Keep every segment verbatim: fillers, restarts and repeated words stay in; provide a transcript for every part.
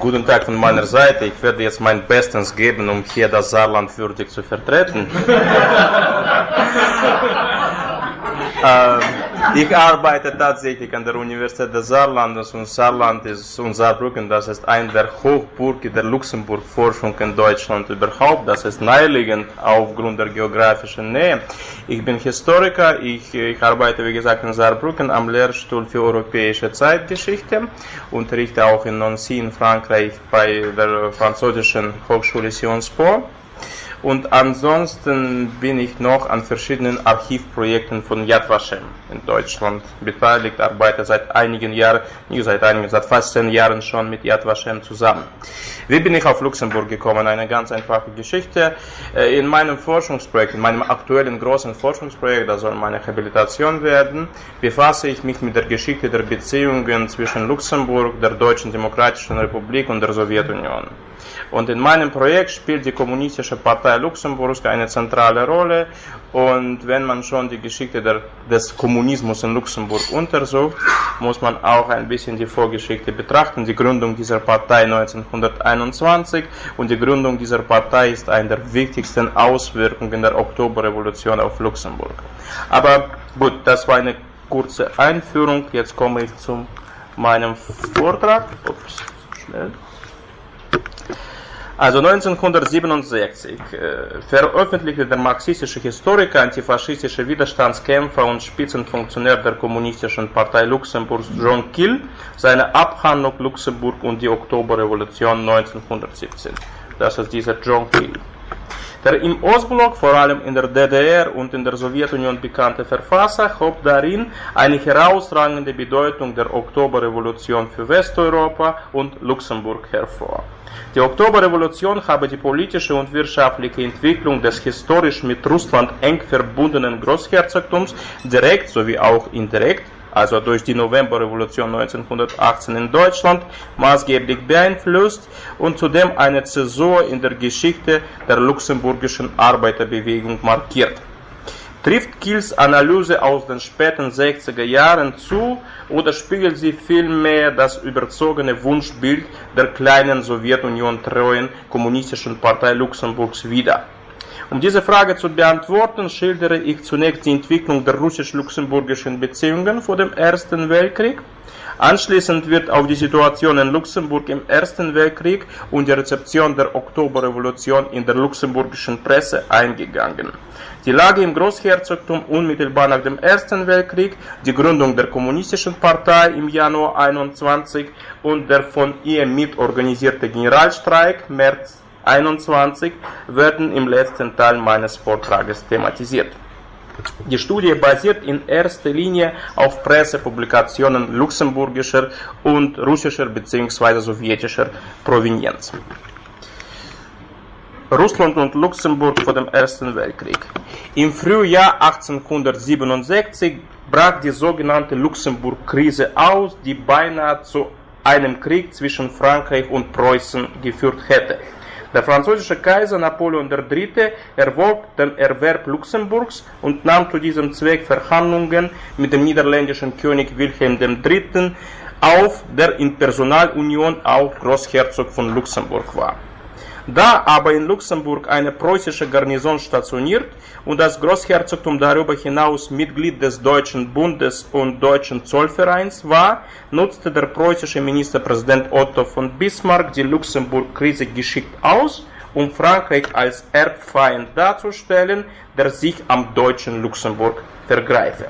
guten Tag von meiner Seite. Ich werde jetzt mein Bestes geben, um hier das Saarland würdig zu vertreten. äh, ich arbeite tatsächlich an der Universität des Saarlandes und Saarland ist, und Saarbrücken, das ist eine der Hochburgen der Luxemburg-Forschung in Deutschland überhaupt. Das ist naheliegend aufgrund der geografischen Nähe. Ich bin Historiker, ich, ich arbeite wie gesagt in Saarbrücken am Lehrstuhl für europäische Zeitgeschichte, unterrichte auch in Nancy in Frankreich bei der französischen Hochschule Sciences Po. Und ansonsten bin ich noch an verschiedenen Archivprojekten von Yad Vashem in Deutschland beteiligt, arbeite seit einigen Jahren, nicht seit einigen, seit fast zehn Jahren schon mit Yad Vashem zusammen. Wie bin ich auf Luxemburg gekommen? Eine ganz einfache Geschichte. In meinem Forschungsprojekt, in meinem aktuellen großen Forschungsprojekt, das soll meine Habilitation werden, befasse ich mich mit der Geschichte der Beziehungen zwischen Luxemburg, der Deutschen Demokratischen Republik und der Sowjetunion. Und in meinem Projekt spielt die Kommunistische Partei Luxemburgs eine zentrale Rolle. Und wenn man schon die Geschichte der, des Kommunismus in Luxemburg untersucht, muss man auch ein bisschen die Vorgeschichte betrachten. Die Gründung dieser Partei neunzehnhunderteinundzwanzig und die Gründung dieser Partei ist eine der wichtigsten Auswirkungen der Oktoberrevolution auf Luxemburg. Aber gut, das war eine kurze Einführung. Jetzt komme ich zu meinem Vortrag. Ups, schnell. Also neunzehnhundertsiebenundsechzig äh, veröffentlichte der marxistische Historiker, antifaschistische Widerstandskämpfer und Spitzenfunktionär der Kommunistischen Partei Luxemburgs Jean Kill seine Abhandlung Luxemburg und die Oktoberrevolution neunzehnhundertsiebzehn. Das ist dieser Jean Kill. Der im Ostblock, vor allem in der D D R und in der Sowjetunion bekannte Verfasser hob darin eine herausragende Bedeutung der Oktoberrevolution für Westeuropa und Luxemburg hervor. Die Oktoberrevolution habe die politische und wirtschaftliche Entwicklung des historisch mit Russland eng verbundenen Großherzogtums direkt sowie auch indirekt, also durch die Novemberrevolution neunzehnhundertachtzehn in Deutschland, maßgeblich beeinflusst und zudem eine Zäsur in der Geschichte der luxemburgischen Arbeiterbewegung markiert. Trifft Kills Analyse aus den späten sechziger Jahren zu oder spiegelt sie vielmehr das überzogene Wunschbild der kleinen Sowjetunion treuen Kommunistischen Partei Luxemburgs wider? Um diese Frage zu beantworten, schildere ich zunächst die Entwicklung der russisch-luxemburgischen Beziehungen vor dem Ersten Weltkrieg. Anschließend wird auf die Situation in Luxemburg im Ersten Weltkrieg und die Rezeption der Oktoberrevolution in der luxemburgischen Presse eingegangen. Die Lage im Großherzogtum unmittelbar nach dem Ersten Weltkrieg, die Gründung der Kommunistischen Partei im Januar neunzehnhunderteinundzwanzig und der von ihr mitorganisierte Generalstreik März einundzwanzig werden im letzten Teil meines Vortrages thematisiert. Die Studie basiert in erster Linie auf Pressepublikationen luxemburgischer und russischer bzw. sowjetischer Provenienz. Russland und Luxemburg vor dem Ersten Weltkrieg. Im Frühjahr achtzehnhundertsiebenundsechzig brach die sogenannte Luxemburg-Krise aus, die beinahe zu einem Krieg zwischen Frankreich und Preußen geführt hätte. Der französische Kaiser Napoleon der Dritte erwog den Erwerb Luxemburgs und nahm zu diesem Zweck Verhandlungen mit dem niederländischen König Wilhelm der Dritte auf, der in Personalunion auch Großherzog von Luxemburg war. Da aber in Luxemburg eine preußische Garnison stationiert und das Großherzogtum darüber hinaus Mitglied des Deutschen Bundes und Deutschen Zollvereins war, nutzte der preußische Ministerpräsident Otto von Bismarck die Luxemburg-Krise geschickt aus, um Frankreich als Erbfeind darzustellen, der sich am deutschen Luxemburg vergreife.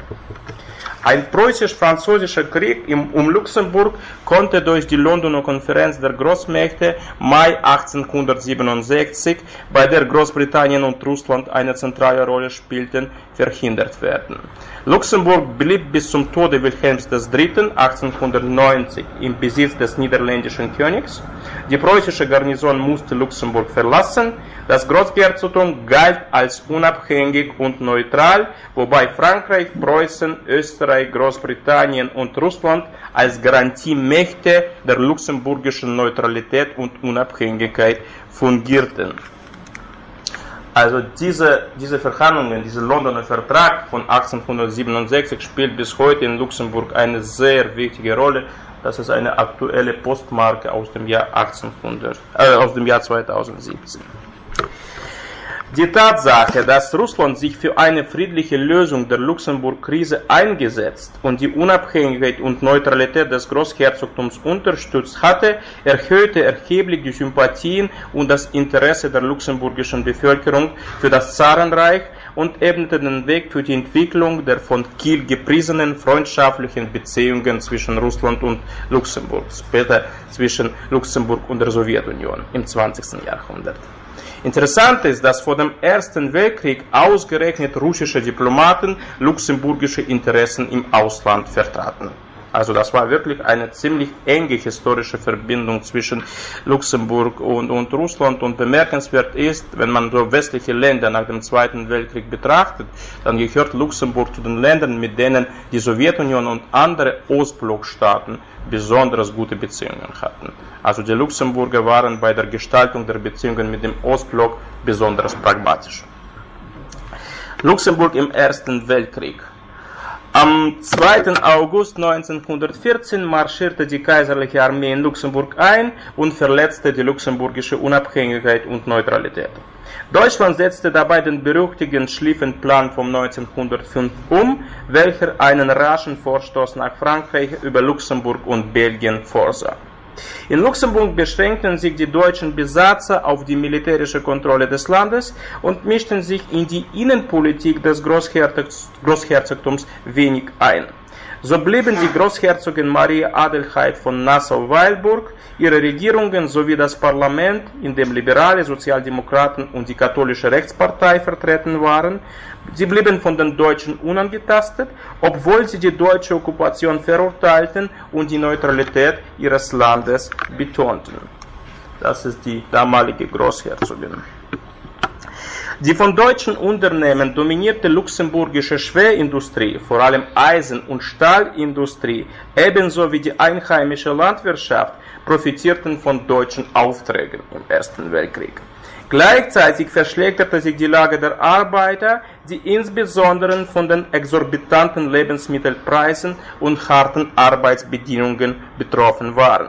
Ein preußisch-französischer Krieg im, um Luxemburg konnte durch die Londoner Konferenz der Großmächte Mai achtzehnhundertsiebenundsechzig, bei der Großbritannien und Russland eine zentrale Rolle spielten, verhindert werden. Luxemburg blieb bis zum Tode Wilhelms der Dritten achtzehnhundertneunzig im Besitz des niederländischen Königs. Die preußische Garnison musste Luxemburg verlassen. Das Großherzogtum galt als unabhängig und neutral, wobei Frankreich, Preußen, Österreich, Großbritannien und Russland als Garantiemächte der luxemburgischen Neutralität und Unabhängigkeit fungierten. Also diese, diese Verhandlungen, dieser Londoner Vertrag von achtzehnhundertsiebenundsechzig spielt bis heute in Luxemburg eine sehr wichtige Rolle. Das ist eine aktuelle Postmarke aus dem Jahr, achtzehn hundert, äh, aus dem Jahr zweitausendsiebzehn. Die Tatsache, dass Russland sich für eine friedliche Lösung der Luxemburg-Krise eingesetzt und die Unabhängigkeit und Neutralität des Großherzogtums unterstützt hatte, erhöhte erheblich die Sympathien und das Interesse der luxemburgischen Bevölkerung für das Zarenreich und ebnete den Weg für die Entwicklung der von Kiel gepriesenen freundschaftlichen Beziehungen zwischen Russland und Luxemburg, später zwischen Luxemburg und der Sowjetunion im zwanzigsten Jahrhundert. Interessant ist, dass vor dem Ersten Weltkrieg ausgerechnet russische Diplomaten luxemburgische Interessen im Ausland vertraten. Also das war wirklich eine ziemlich enge historische Verbindung zwischen Luxemburg und, und Russland. Und bemerkenswert ist, wenn man so westliche Länder nach dem Zweiten Weltkrieg betrachtet, dann gehört Luxemburg zu den Ländern, mit denen die Sowjetunion und andere Ostblockstaaten besonders gute Beziehungen hatten. Also die Luxemburger waren bei der Gestaltung der Beziehungen mit dem Ostblock besonders pragmatisch. Luxemburg im Ersten Weltkrieg. Am zweiten August neunzehnhundertvierzehn marschierte die kaiserliche Armee in Luxemburg ein und verletzte die luxemburgische Unabhängigkeit und Neutralität. Deutschland setzte dabei den berüchtigten Schlieffenplan von neunzehnhundertfünf um, welcher einen raschen Vorstoß nach Frankreich über Luxemburg und Belgien vorsah. In Luxemburg beschränkten sich die deutschen Besatzer auf die militärische Kontrolle des Landes und mischten sich in die Innenpolitik des Großherzogtums wenig ein. So blieben die Großherzogin Maria Adelheid von Nassau-Weilburg, ihre Regierungen sowie das Parlament, in dem liberale Sozialdemokraten und die katholische Rechtspartei vertreten waren, sie blieben von den Deutschen unangetastet, obwohl sie die deutsche Okkupation verurteilten und die Neutralität ihres Landes betonten. Das ist die damalige Großherzogin. Die von deutschen Unternehmen dominierte luxemburgische Schwerindustrie, vor allem Eisen- und Stahlindustrie, ebenso wie die einheimische Landwirtschaft, profitierten von deutschen Aufträgen im Ersten Weltkrieg. Gleichzeitig verschlechterte sich die Lage der Arbeiter, die insbesondere von den exorbitanten Lebensmittelpreisen und harten Arbeitsbedingungen betroffen waren.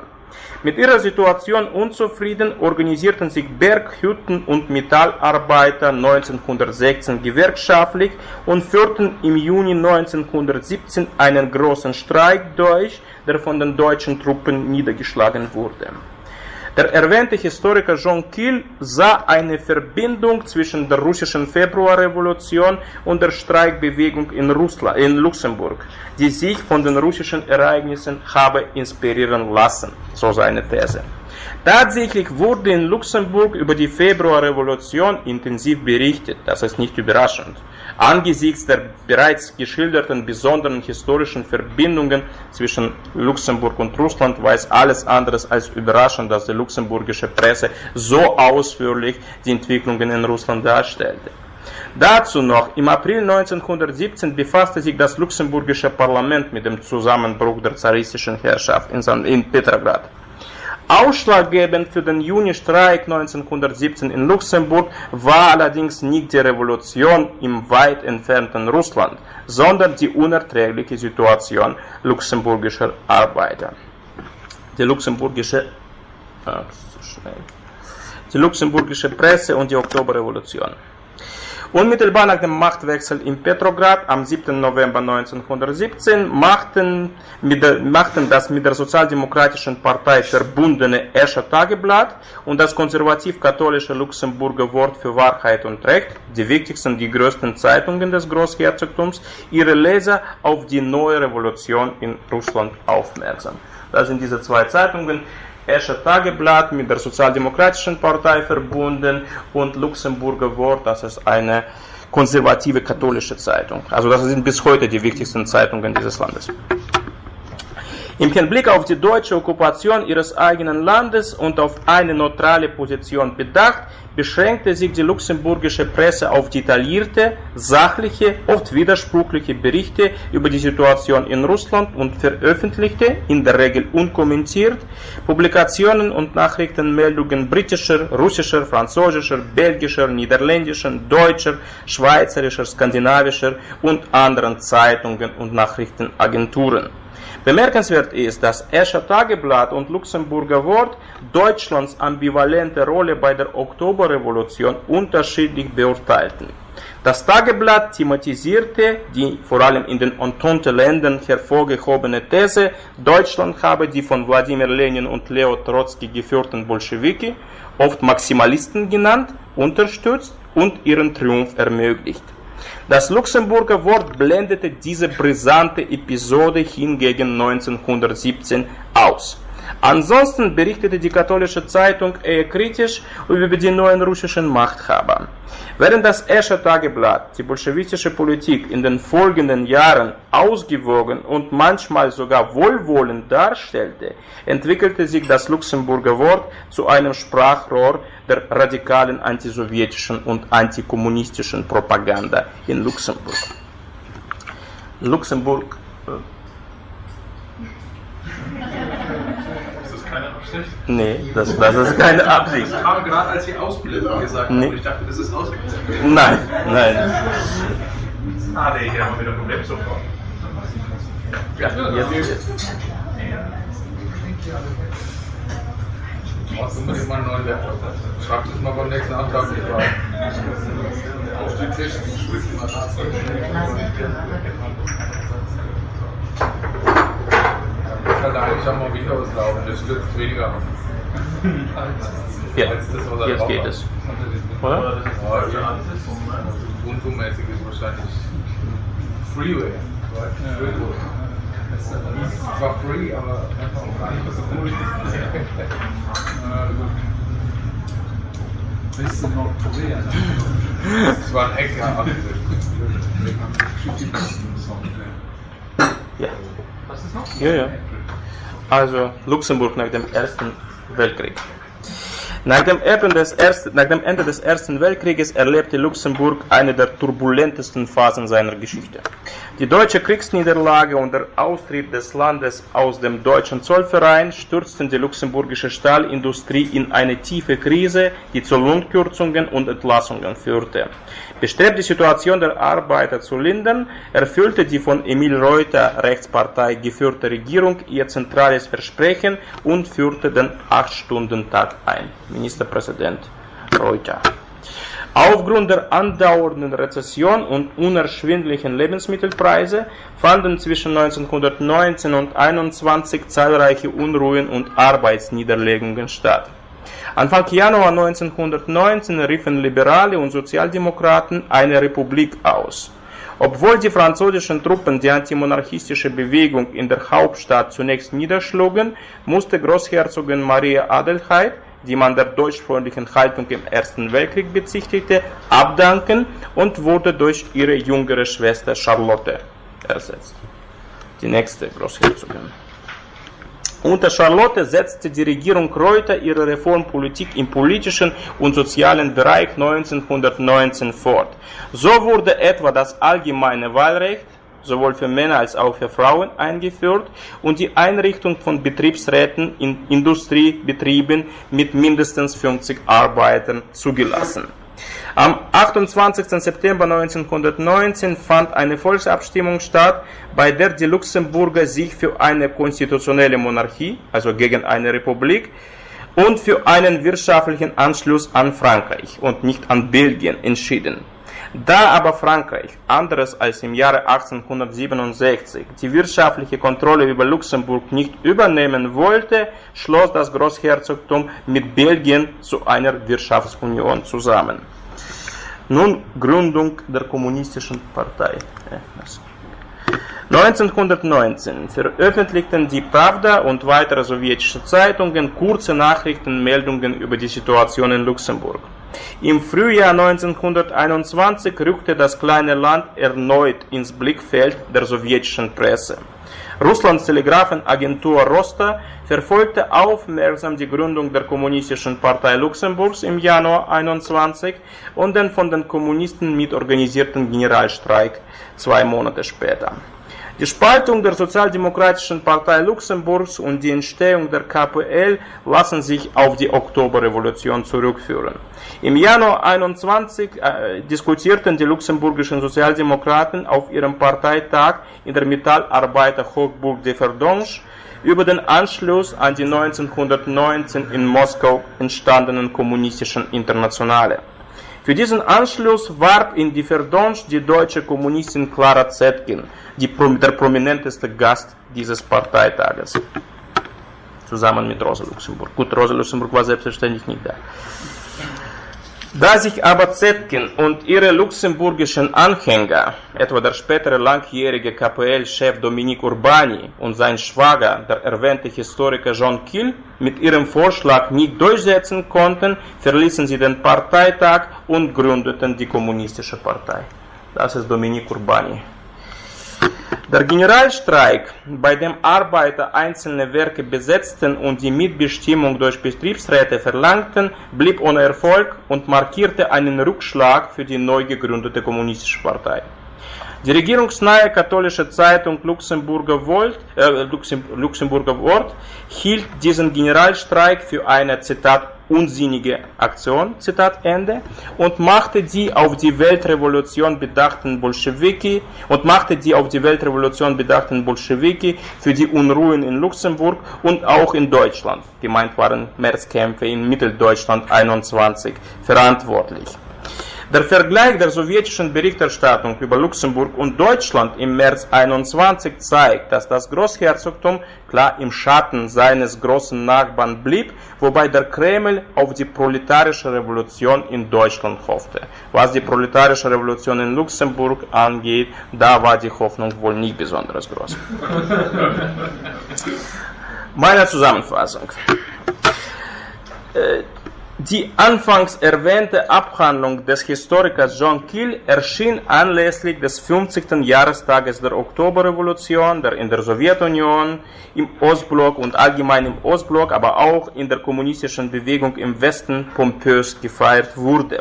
Mit ihrer Situation unzufrieden organisierten sich Berghütten- und Metallarbeiter neunzehnhundertsechzehn gewerkschaftlich und führten im Juni neunzehnhundertsiebzehn einen großen Streik durch, der von den deutschen Truppen niedergeschlagen wurde. Der erwähnte Historiker Jean Kill sah eine Verbindung zwischen der russischen Februarrevolution und der Streikbewegung in, Russland, in Luxemburg, die sich von den russischen Ereignissen habe inspirieren lassen, so seine These. Tatsächlich wurde in Luxemburg über die Februarrevolution intensiv berichtet, das ist nicht überraschend, angesichts der bereits geschilderten besonderen historischen Verbindungen zwischen Luxemburg und Russland war es alles anderes als überraschend, dass die luxemburgische Presse so ausführlich die Entwicklungen in Russland darstellte. Dazu noch, im April neunzehnhundertsiebzehn befasste sich das luxemburgische Parlament mit dem Zusammenbruch der zaristischen Herrschaft in Petrograd. Ausschlaggebend für den Juni-Streik neunzehnhundertsiebzehn in Luxemburg war allerdings nicht die Revolution im weit entfernten Russland, sondern die unerträgliche Situation luxemburgischer Arbeiter. Die luxemburgische, ach, so schnell, die luxemburgische Presse und die Oktoberrevolution. Unmittelbar nach dem Machtwechsel in Petrograd am siebten November neunzehnhundertsiebzehn machten, mit der, machten das mit der Sozialdemokratischen Partei verbundene Escher Tageblatt und das konservativ-katholische Luxemburger Wort für Wahrheit und Recht, die wichtigsten, die größten Zeitungen des Großherzogtums, ihre Leser auf die neue Revolution in Russland aufmerksam. Das sind diese zwei Zeitungen. Escher Tageblatt mit der Sozialdemokratischen Partei verbunden und Luxemburger Wort, das ist eine konservative katholische Zeitung. Also das sind bis heute die wichtigsten Zeitungen dieses Landes. Im Hinblick auf die deutsche Okkupation ihres eigenen Landes und auf eine neutrale Position bedacht, beschränkte sich die luxemburgische Presse auf detaillierte, sachliche, oft widersprüchliche Berichte über die Situation in Russland und veröffentlichte, in der Regel unkommentiert, Publikationen und Nachrichtenmeldungen britischer, russischer, französischer, belgischer, niederländischer, deutscher, schweizerischer, skandinavischer und anderen Zeitungen und Nachrichtenagenturen. Bemerkenswert ist, dass Escher Tageblatt und Luxemburger Wort Deutschlands ambivalente Rolle bei der Oktoberrevolution unterschiedlich beurteilten. Das Tageblatt thematisierte die vor allem in den Entente-Ländern hervorgehobene These, Deutschland habe die von Wladimir Lenin und Leo Trotzki geführten Bolschewiki, oft Maximalisten genannt, unterstützt und ihren Triumph ermöglicht. Das Luxemburger Wort blendete diese brisante Episode hingegen neunzehnhundertsiebzehn aus. Ansonsten berichtete die katholische Zeitung eher kritisch über die neuen russischen Machthaber. Während das Escher Tageblatt die bolschewistische Politik in den folgenden Jahren ausgewogen und manchmal sogar wohlwollend darstellte, entwickelte sich das Luxemburger Wort zu einem Sprachrohr der radikalen antisowjetischen und antikommunistischen Propaganda in Luxemburg. Luxemburg... Nee, das, das ist keine Absicht. Ich habe gerade, als Sie ausblenden, gesagt haben, nee. Und ich dachte, das ist ausgezeichnet. Nein, nein. Ah, nee, hier haben wir wieder ein Problem sofort. Ja, jetzt, jetzt. Du musst immer einen neuen Laptop haben. Schreib das mal beim nächsten Antrag nicht rein. Auf den Tisch, sprich mal nach. Ich habe mal Windows laufen, das stützt weniger. Ja, das, was jetzt geht es. Oder? Ubuntu-mäßig ist wahrscheinlich Freeway. Es war free, aber auch gar nicht so gut. Bist du noch Korea? Das war ein Hacker. Ja. Was ist noch? Ja, ja. Also Luxemburg nach dem Ersten Weltkrieg. Nach dem Ende des Ersten Weltkrieges erlebte Luxemburg eine der turbulentesten Phasen seiner Geschichte. Die deutsche Kriegsniederlage und der Austritt des Landes aus dem deutschen Zollverein stürzten die luxemburgische Stahlindustrie in eine tiefe Krise, die zu Lohnkürzungen und Entlassungen führte. Bestrebt, die Situation der Arbeiter zu lindern, erfüllte die von Emil Reuter Rechtspartei geführte Regierung ihr zentrales Versprechen und führte den Acht-Stunden-Tag ein. Ministerpräsident Reuter. Aufgrund der andauernden Rezession und unerschwindlichen Lebensmittelpreise fanden zwischen neunzehnhundertneunzehn und neunzehnhunderteinundzwanzig zahlreiche Unruhen und Arbeitsniederlegungen statt. Anfang Januar neunzehnhundertneunzehn riefen Liberale und Sozialdemokraten eine Republik aus. Obwohl die französischen Truppen die antimonarchistische Bewegung in der Hauptstadt zunächst niederschlugen, musste Großherzogin Maria Adelheid, die man der deutschfreundlichen Haltung im Ersten Weltkrieg bezichtigte, abdanken und wurde durch ihre jüngere Schwester Charlotte ersetzt. Die nächste Großherzogin. Unter Charlotte setzte die Regierung Reuter ihre Reformpolitik im politischen und sozialen Bereich neunzehnhundertneunzehn fort. So wurde etwa das allgemeine Wahlrecht, sowohl für Männer als auch für Frauen, eingeführt und die Einrichtung von Betriebsräten in Industriebetrieben mit mindestens fünfzig Arbeitern zugelassen. Am achtundzwanzigsten September neunzehnhundertneunzehn fand eine Volksabstimmung statt, bei der die Luxemburger sich für eine konstitutionelle Monarchie, also gegen eine Republik, und für einen wirtschaftlichen Anschluss an Frankreich und nicht an Belgien entschieden. Da aber Frankreich, anders als im Jahre achtzehnhundertsiebenundsechzig, die wirtschaftliche Kontrolle über Luxemburg nicht übernehmen wollte, schloss das Großherzogtum mit Belgien zu einer Wirtschaftsunion zusammen. Nun Gründung der Kommunistischen Partei. neunzehnhundertneunzehn veröffentlichten die Pravda und weitere sowjetische Zeitungen kurze Nachrichtenmeldungen über die Situation in Luxemburg. Im Frühjahr neunzehnhunderteinundzwanzig rückte das kleine Land erneut ins Blickfeld der sowjetischen Presse. Russlands Telegrafenagentur Rosta verfolgte aufmerksam die Gründung der Kommunistischen Partei Luxemburgs im Januar neunzehnhunderteinundzwanzig und den von den Kommunisten mitorganisierten Generalstreik zwei Monate später. Die Spaltung der Sozialdemokratischen Partei Luxemburgs und die Entstehung der K P L lassen sich auf die Oktoberrevolution zurückführen. Im Januar neunzehnhunderteinundzwanzig äh, diskutierten die luxemburgischen Sozialdemokraten auf ihrem Parteitag in der Metallarbeiterhochburg de Verdonge über den Anschluss an die neunzehnhundertneunzehn in Moskau entstandenen kommunistischen Internationale. Für diesen Anschluss warb in die Verdonge die deutsche Kommunistin Clara Zetkin, die, der prominenteste Gast dieses Parteitages, zusammen mit Rosa Luxemburg. Gut, Rosa Luxemburg war selbstverständlich nicht da. Da sich aber Zetkin und ihre luxemburgischen Anhänger, etwa der spätere langjährige K P L-Chef Dominique Urbany und sein Schwager, der erwähnte Historiker Jean Kill, mit ihrem Vorschlag nicht durchsetzen konnten, verließen sie den Parteitag und gründeten die Kommunistische Partei. Das ist Dominique Urbany. Der Generalstreik, bei dem Arbeiter einzelne Werke besetzten und die Mitbestimmung durch Betriebsräte verlangten, blieb ohne Erfolg und markierte einen Rückschlag für die neu gegründete Kommunistische Partei. Die regierungsnahe katholische Zeitung Luxemburger Wort, äh, Luxemburger Wort hielt diesen Generalstreik für eine, Zitat, unsinnige Aktion, Zitat Ende, und machte die auf die Weltrevolution bedachten Bolschewiki und machte die auf die Weltrevolution bedachten Bolschewiki für die Unruhen in Luxemburg und auch in Deutschland, gemeint waren Märzkämpfe in Mitteldeutschland einundzwanzig, verantwortlich. Der Vergleich der sowjetischen Berichterstattung über Luxemburg und Deutschland im März einundzwanzig zeigt, dass das Großherzogtum klar im Schatten seines großen Nachbarn blieb, wobei der Kreml auf die proletarische Revolution in Deutschland hoffte. Was die proletarische Revolution in Luxemburg angeht, da war die Hoffnung wohl nicht besonders groß. Meine Zusammenfassung. Äh, Die anfangs erwähnte Abhandlung des Historikers Jean Kill erschien anlässlich des fünfzigsten Jahrestages der Oktoberrevolution, der in der Sowjetunion, im Ostblock und allgemein im Ostblock, aber auch in der kommunistischen Bewegung im Westen pompös gefeiert wurde.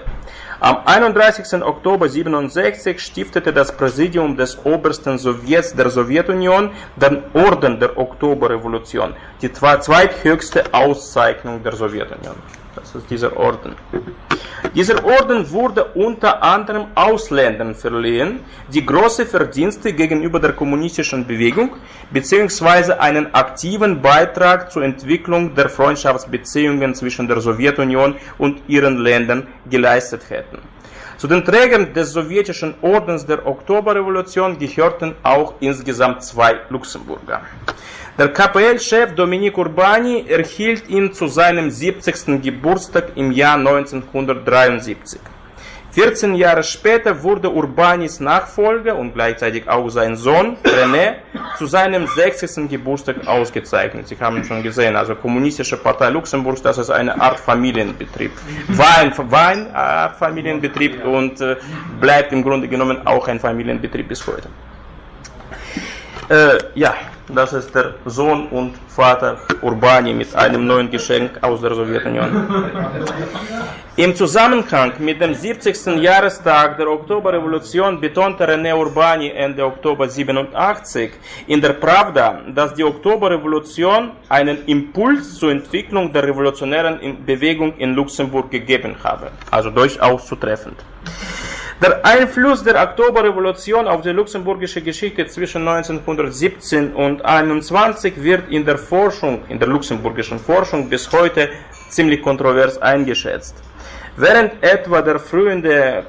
Am einunddreißigsten Oktober siebenundsechzig stiftete das Präsidium des Obersten Sowjets der Sowjetunion den Orden der Oktoberrevolution, die zweithöchste Auszeichnung der Sowjetunion. Das ist dieser Orden. Dieser Orden wurde unter anderem Ausländern verliehen, die große Verdienste gegenüber der kommunistischen Bewegung bzw. einen aktiven Beitrag zur Entwicklung der Freundschaftsbeziehungen zwischen der Sowjetunion und ihren Ländern geleistet hätten. Zu den Trägern des sowjetischen Ordens der Oktoberrevolution gehörten auch insgesamt zwei Luxemburger. Der K P L-Chef Dominique Urbany erhielt ihn zu seinem siebzigsten Geburtstag im Jahr neunzehnhundertdreiundsiebzig. vierzehn Jahre später wurde Urbanis Nachfolger und gleichzeitig auch sein Sohn, René, zu seinem sechzigsten Geburtstag ausgezeichnet. Sie haben schon gesehen, also Kommunistische Partei Luxemburgs, das ist eine Art Familienbetrieb. War ein, war ein Art Familienbetrieb und äh, bleibt im Grunde genommen auch ein Familienbetrieb bis heute. Äh, ja, das ist der Sohn und Vater Urbany mit einem neuen Geschenk aus der Sowjetunion. Im Zusammenhang mit dem siebzigsten Jahrestag der Oktoberrevolution betonte René Urbany Ende Oktober siebenundachtzig in der Pravda, dass die Oktoberrevolution einen Impuls zur Entwicklung der revolutionären Bewegung in Luxemburg gegeben habe. Also durchaus zutreffend. Der Einfluss der Oktoberrevolution auf die luxemburgische Geschichte zwischen neunzehnhundertsiebzehn und neunzehnhunderteinundzwanzig wird in der Forschung, in der luxemburgischen Forschung bis heute ziemlich kontrovers eingeschätzt. Während etwa der frühende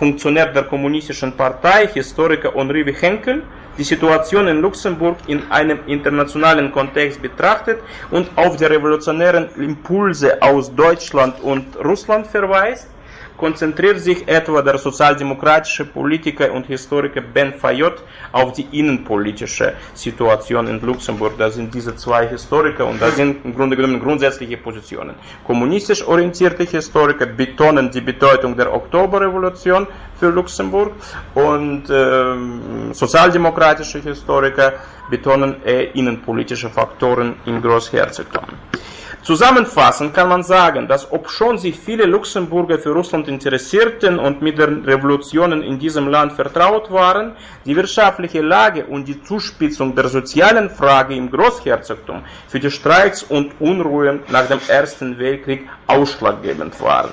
Funktionär der Kommunistischen Partei, Historiker Henri W. Henkel, die Situation in Luxemburg in einem internationalen Kontext betrachtet und auf die revolutionären Impulse aus Deutschland und Russland verweist, konzentriert sich etwa der sozialdemokratische Politiker und Historiker Ben Fayot auf die innenpolitische Situation in Luxemburg. Da sind diese zwei Historiker und da sind im Grunde genommen grundsätzliche Positionen. Kommunistisch orientierte Historiker betonen die Bedeutung der Oktoberrevolution für Luxemburg und ähm, sozialdemokratische Historiker betonen äh, innenpolitische Faktoren im Großherzogtum. Zusammenfassend kann man sagen, dass obschon sich viele Luxemburger für Russland interessierten und mit den Revolutionen in diesem Land vertraut waren, die wirtschaftliche Lage und die Zuspitzung der sozialen Frage im Großherzogtum für die Streiks und Unruhen nach dem Ersten Weltkrieg ausschlaggebend waren.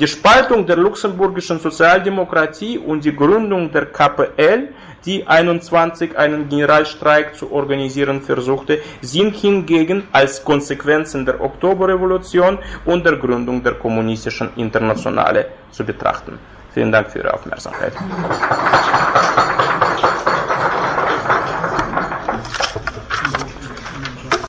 Die Spaltung der luxemburgischen Sozialdemokratie und die Gründung der K P L, die einundzwanzig einen Generalstreik zu organisieren versuchte, sind hingegen als Konsequenzen der Oktoberrevolution und der Gründung der Kommunistischen Internationale zu betrachten. Vielen Dank für Ihre Aufmerksamkeit.